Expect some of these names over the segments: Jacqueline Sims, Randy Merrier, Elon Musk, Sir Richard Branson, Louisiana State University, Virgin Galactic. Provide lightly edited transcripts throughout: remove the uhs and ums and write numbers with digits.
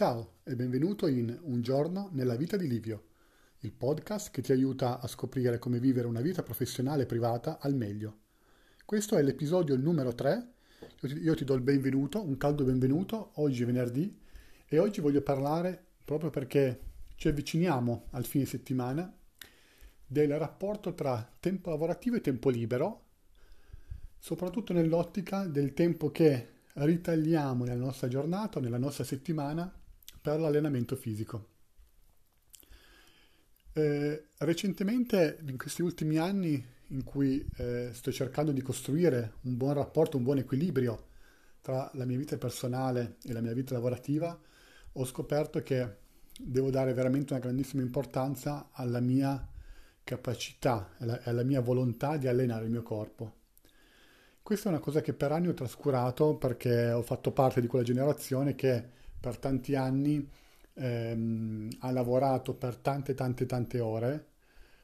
Ciao e benvenuto in Un giorno nella vita di Livio, il podcast che ti aiuta a scoprire come vivere una vita professionale e privata al meglio. Questo è l'episodio numero 3, io ti do il benvenuto, un caldo benvenuto, oggi è venerdì e oggi voglio parlare, proprio perché ci avviciniamo al fine settimana, del rapporto tra tempo lavorativo e tempo libero, soprattutto nell'ottica del tempo che ritagliamo nella nostra giornata, nella nostra settimana, per l'allenamento fisico. Recentemente, in questi ultimi anni in cui sto cercando di costruire un buon rapporto, un buon equilibrio tra la mia vita personale e la mia vita lavorativa, ho scoperto che devo dare veramente una grandissima importanza alla mia capacità e alla mia volontà di allenare il mio corpo. Questa è una cosa che per anni ho trascurato, perché ho fatto parte di quella generazione che per tanti anni ha lavorato per tante ore,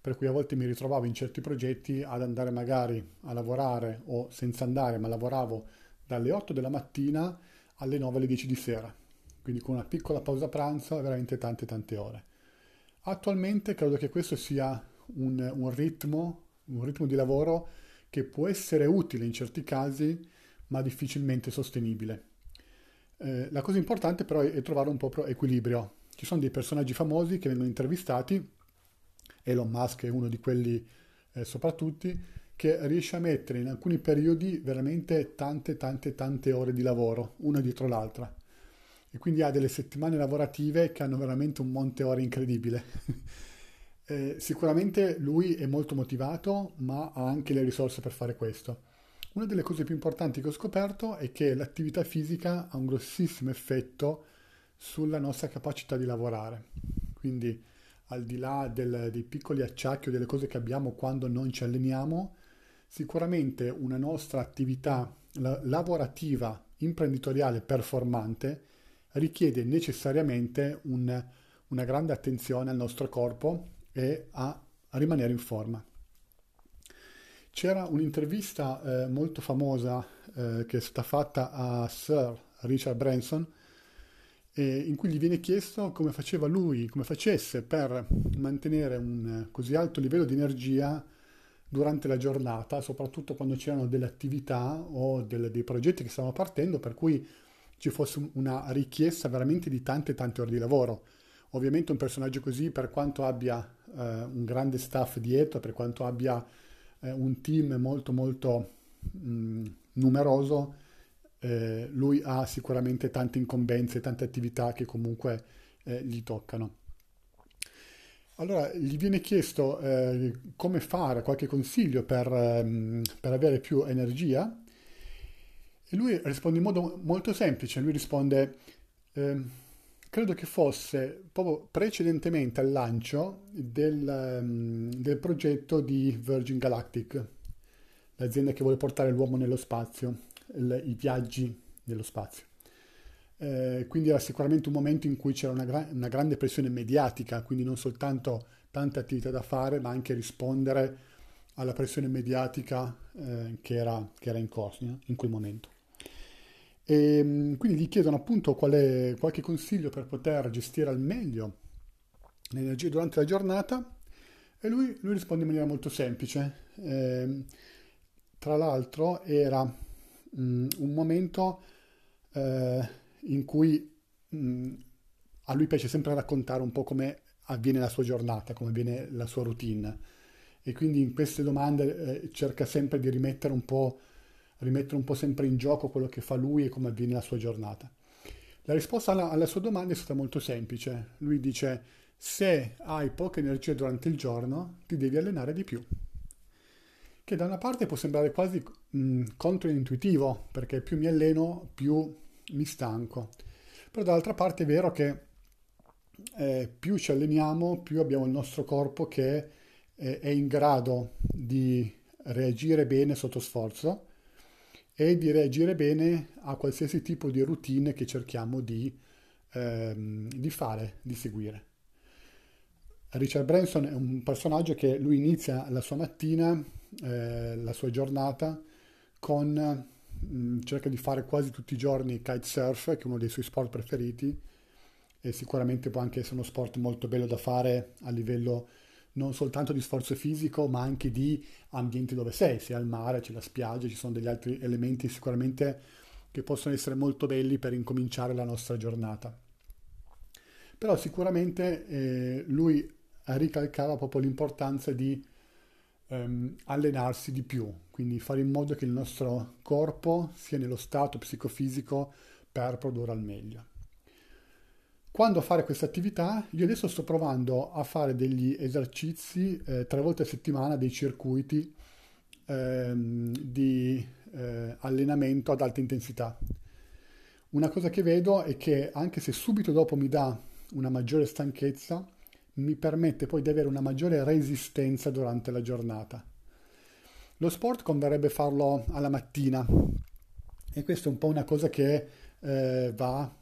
per cui a volte mi ritrovavo in certi progetti ad andare magari a lavorare, o senza andare, ma lavoravo dalle 8 della mattina alle 9 alle 10 di sera, quindi con una piccola pausa pranzo, veramente tante ore. Attualmente credo che questo sia un ritmo di lavoro che può essere utile in certi casi, ma difficilmente sostenibile. La cosa importante però è trovare un proprio equilibrio. Ci sono dei personaggi famosi che vengono intervistati, Elon Musk è uno di quelli soprattutto, che riesce a mettere in alcuni periodi veramente tante ore di lavoro, una dietro l'altra. E quindi ha delle settimane lavorative che hanno veramente un monte ore incredibile. Sicuramente lui è molto motivato, ma ha anche le risorse per fare questo. Una delle cose più importanti che ho scoperto è che l'attività fisica ha un grossissimo effetto sulla nostra capacità di lavorare. Quindi, al di là dei piccoli acciacchi o delle cose che abbiamo quando non ci alleniamo, sicuramente una nostra attività lavorativa, imprenditoriale, performante, richiede necessariamente una grande attenzione al nostro corpo e a rimanere in forma. C'era un'intervista molto famosa che è stata fatta a Sir Richard Branson, in cui gli viene chiesto come faceva lui, come facesse per mantenere un così alto livello di energia durante la giornata, soprattutto quando c'erano delle attività o dei progetti che stavano partendo, per cui ci fosse una richiesta veramente di tante ore di lavoro. Ovviamente un personaggio così, per quanto abbia un grande staff dietro, per quanto abbia un team molto numeroso, lui ha sicuramente tante incombenze, tante attività che comunque gli toccano. Allora gli viene chiesto come fare, qualche consiglio per avere più energia, e lui risponde in modo molto semplice. Lui risponde: credo che fosse proprio precedentemente al lancio del progetto di Virgin Galactic, l'azienda che vuole portare l'uomo nello spazio, i viaggi nello spazio. Quindi era sicuramente un momento in cui c'era una grande pressione mediatica, quindi non soltanto tante attività da fare, ma anche rispondere alla pressione mediatica che era in corso in quel momento. E quindi gli chiedono appunto qualche consiglio per poter gestire al meglio l'energia durante la giornata, e lui risponde in maniera molto semplice. Tra l'altro era un momento in cui a lui piace sempre raccontare un po' come avviene la sua giornata, come avviene la sua routine, e quindi in queste domande cerca sempre di rimettere un po' sempre in gioco quello che fa lui e come avviene la sua giornata. La risposta alla sua domanda è stata molto semplice. Lui dice: se hai poca energia durante il giorno, ti devi allenare di più. Che da una parte può sembrare quasi controintuitivo, perché più mi alleno, più mi stanco. Però dall'altra parte è vero che più ci alleniamo, più abbiamo il nostro corpo che è in grado di reagire bene sotto sforzo, e di reagire bene a qualsiasi tipo di routine che cerchiamo di fare, di seguire. Richard Branson è un personaggio che lui inizia la sua mattina, la sua giornata, con cerca di fare quasi tutti i giorni kitesurf, che è uno dei suoi sport preferiti, e sicuramente può anche essere uno sport molto bello da fare a livello non soltanto di sforzo fisico ma anche di ambiente dove sei, se al mare, c'è la spiaggia, ci sono degli altri elementi sicuramente che possono essere molto belli per incominciare la nostra giornata. Però sicuramente lui ricalcava proprio l'importanza di allenarsi di più, quindi fare in modo che il nostro corpo sia nello stato psicofisico per produrre al meglio. Quando fare questa attività? Io adesso sto provando a fare degli esercizi 3 volte a settimana, dei circuiti di allenamento ad alta intensità. Una cosa che vedo è che anche se subito dopo mi dà una maggiore stanchezza, mi permette poi di avere una maggiore resistenza durante la giornata. Lo sport converrebbe farlo alla mattina e questa è un po' una cosa che va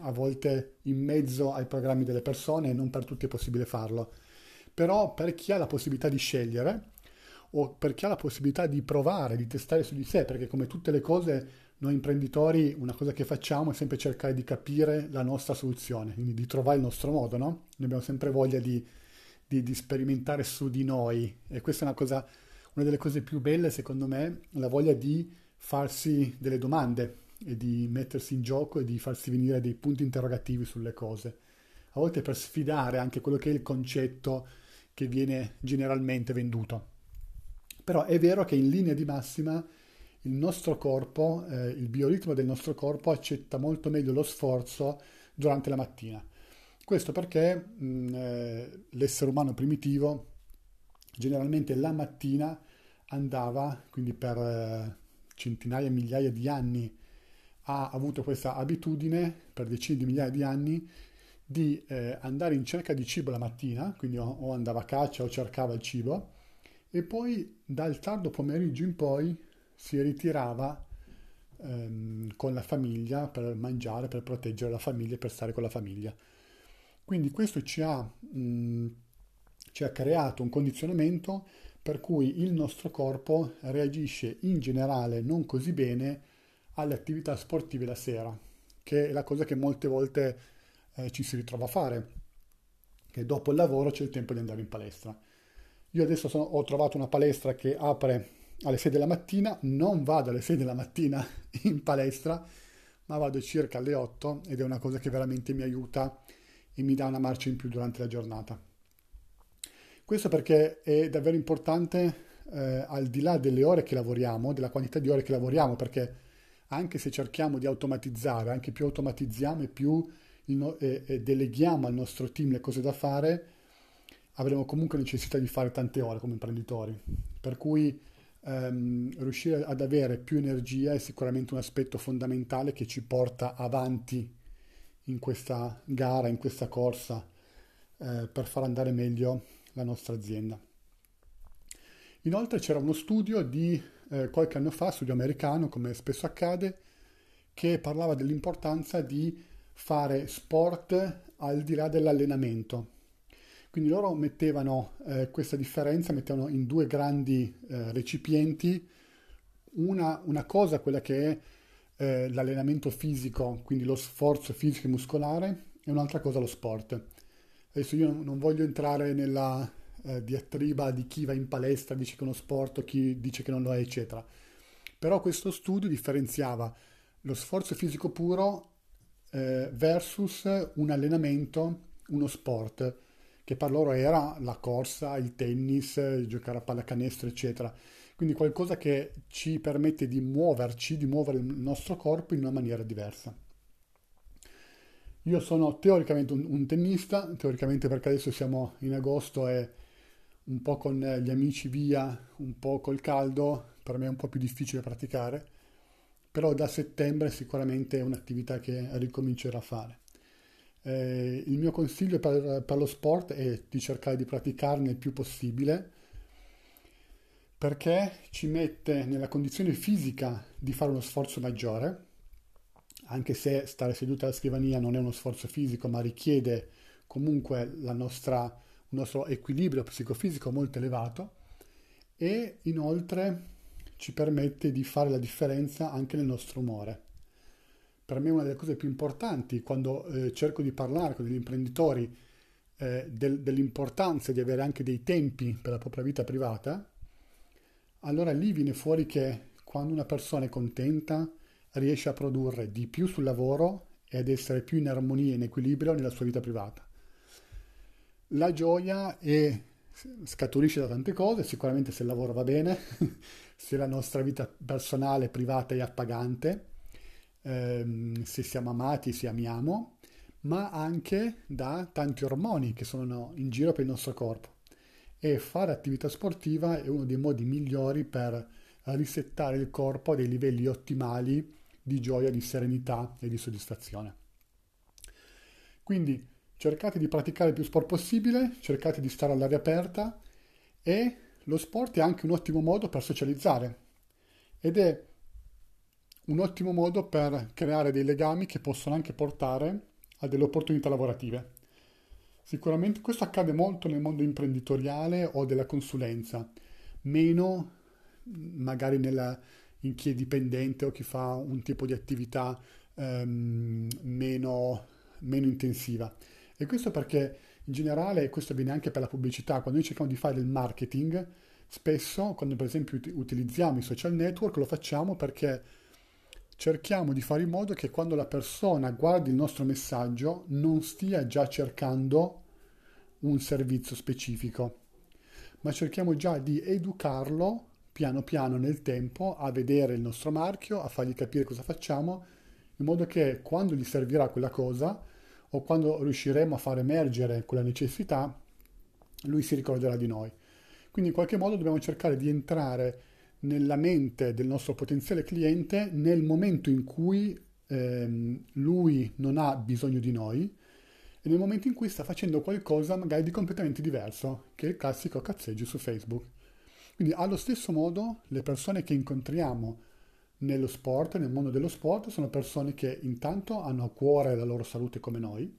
a volte in mezzo ai programmi delle persone, non per tutti è possibile farlo, però per chi ha la possibilità di scegliere o per chi ha la possibilità di provare, di testare su di sé, perché come tutte le cose noi imprenditori una cosa che facciamo è sempre cercare di capire la nostra soluzione, quindi di trovare il nostro modo, no? Noi abbiamo sempre voglia di sperimentare su di noi e questa è una cosa, una delle cose più belle secondo me, la voglia di farsi delle domande e di mettersi in gioco e di farsi venire dei punti interrogativi sulle cose, a volte per sfidare anche quello che è il concetto che viene generalmente venduto. Però è vero che in linea di massima il nostro corpo, il bioritmo del nostro corpo accetta molto meglio lo sforzo durante la mattina. Questo perché l'essere umano primitivo generalmente la mattina andava, quindi per centinaia, migliaia di anni ha avuto questa abitudine per decine di migliaia di anni di andare in cerca di cibo la mattina, quindi o andava a caccia o cercava il cibo, e poi dal tardo pomeriggio in poi si ritirava con la famiglia per mangiare, per proteggere la famiglia, per stare con la famiglia. Quindi questo ci ha creato un condizionamento per cui il nostro corpo reagisce in generale non così bene alle attività sportive la sera, che è la cosa che molte volte ci si ritrova a fare, che dopo il lavoro c'è il tempo di andare in palestra. Io adesso ho trovato una palestra che apre alle 6 della mattina, non vado alle 6 della mattina in palestra, ma vado circa alle 8 ed è una cosa che veramente mi aiuta e mi dà una marcia in più durante la giornata. Questo perché è davvero importante al di là delle ore che lavoriamo, della quantità di ore che lavoriamo, perché anche se cerchiamo di automatizzare, anche più automatizziamo e più deleghiamo al nostro team le cose da fare, avremo comunque necessità di fare tante ore come imprenditori. Per cui riuscire ad avere più energia è sicuramente un aspetto fondamentale che ci porta avanti in questa gara, in questa corsa, per far andare meglio la nostra azienda. Inoltre c'era uno studio di qualche anno fa, studio americano, come spesso accade, che parlava dell'importanza di fare sport al di là dell'allenamento. Quindi loro mettevano questa differenza, mettevano in 2 grandi recipienti, una cosa quella che è l'allenamento fisico, quindi lo sforzo fisico e muscolare, e un'altra cosa lo sport. Adesso io non voglio entrare nella diatriba di chi va in palestra dice che è uno sport, chi dice che non lo è, eccetera. Però questo studio differenziava lo sforzo fisico puro versus un allenamento, uno sport, che per loro era la corsa, il tennis, giocare a pallacanestro, eccetera. Quindi qualcosa che ci permette di muoverci, di muovere il nostro corpo in una maniera diversa. Io sono teoricamente un tennista, teoricamente perché adesso siamo in agosto e un po' con gli amici via, un po' col caldo, per me è un po' più difficile praticare, però da settembre sicuramente è un'attività che ricomincerò a fare. Il mio consiglio per lo sport è di cercare di praticarne il più possibile, perché ci mette nella condizione fisica di fare uno sforzo maggiore, anche se stare seduta alla scrivania non è uno sforzo fisico, ma richiede comunque un nostro equilibrio psicofisico molto elevato, e inoltre ci permette di fare la differenza anche nel nostro umore. per me una delle cose più importanti quando cerco di parlare con degli imprenditori dell'importanza di avere anche dei tempi per la propria vita privata, allora lì viene fuori che quando una persona è contenta riesce a produrre di più sul lavoro e ad essere più in armonia, in equilibrio nella sua vita privata. La gioia scaturisce da tante cose, sicuramente se il lavoro va bene, se la nostra vita personale, privata è appagante, se siamo amati, se amiamo, ma anche da tanti ormoni che sono in giro per il nostro corpo. E fare attività sportiva è uno dei modi migliori per risettare il corpo a dei livelli ottimali di gioia, di serenità e di soddisfazione. Quindi cercate di praticare il più sport possibile, cercate di stare all'aria aperta, e lo sport è anche un ottimo modo per socializzare ed è un ottimo modo per creare dei legami che possono anche portare a delle opportunità lavorative. Sicuramente questo accade molto nel mondo imprenditoriale o della consulenza, meno magari in chi è dipendente o chi fa un tipo di attività meno intensiva. E questo perché in generale, questo avviene anche per la pubblicità, quando noi cerchiamo di fare del marketing, spesso quando per esempio utilizziamo i social network lo facciamo perché cerchiamo di fare in modo che quando la persona guardi il nostro messaggio non stia già cercando un servizio specifico, ma cerchiamo già di educarlo piano piano nel tempo a vedere il nostro marchio, a fargli capire cosa facciamo, in modo che quando gli servirà quella cosa o quando riusciremo a far emergere quella necessità, lui si ricorderà di noi. Quindi in qualche modo dobbiamo cercare di entrare nella mente del nostro potenziale cliente nel momento in cui lui non ha bisogno di noi e nel momento in cui sta facendo qualcosa magari di completamente diverso, che è il classico cazzeggio su Facebook. Quindi allo stesso modo le persone che incontriamo nello sport, nel mondo dello sport, sono persone che intanto hanno a cuore la loro salute come noi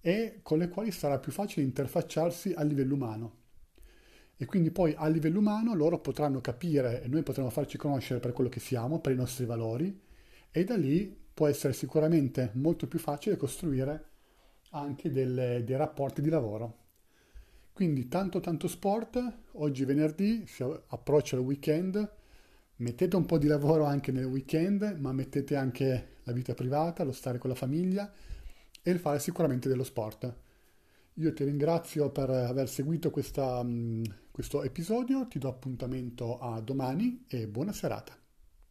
e con le quali sarà più facile interfacciarsi a livello umano. E quindi poi a livello umano loro potranno capire e noi potremo farci conoscere per quello che siamo, per i nostri valori, e da lì può essere sicuramente molto più facile costruire anche dei rapporti di lavoro. Quindi tanto sport, oggi venerdì si approccia il weekend, mettete un po' di lavoro anche nel weekend, ma mettete anche la vita privata, lo stare con la famiglia e il fare sicuramente dello sport. Io ti ringrazio per aver seguito questo episodio, ti do appuntamento a domani e buona serata.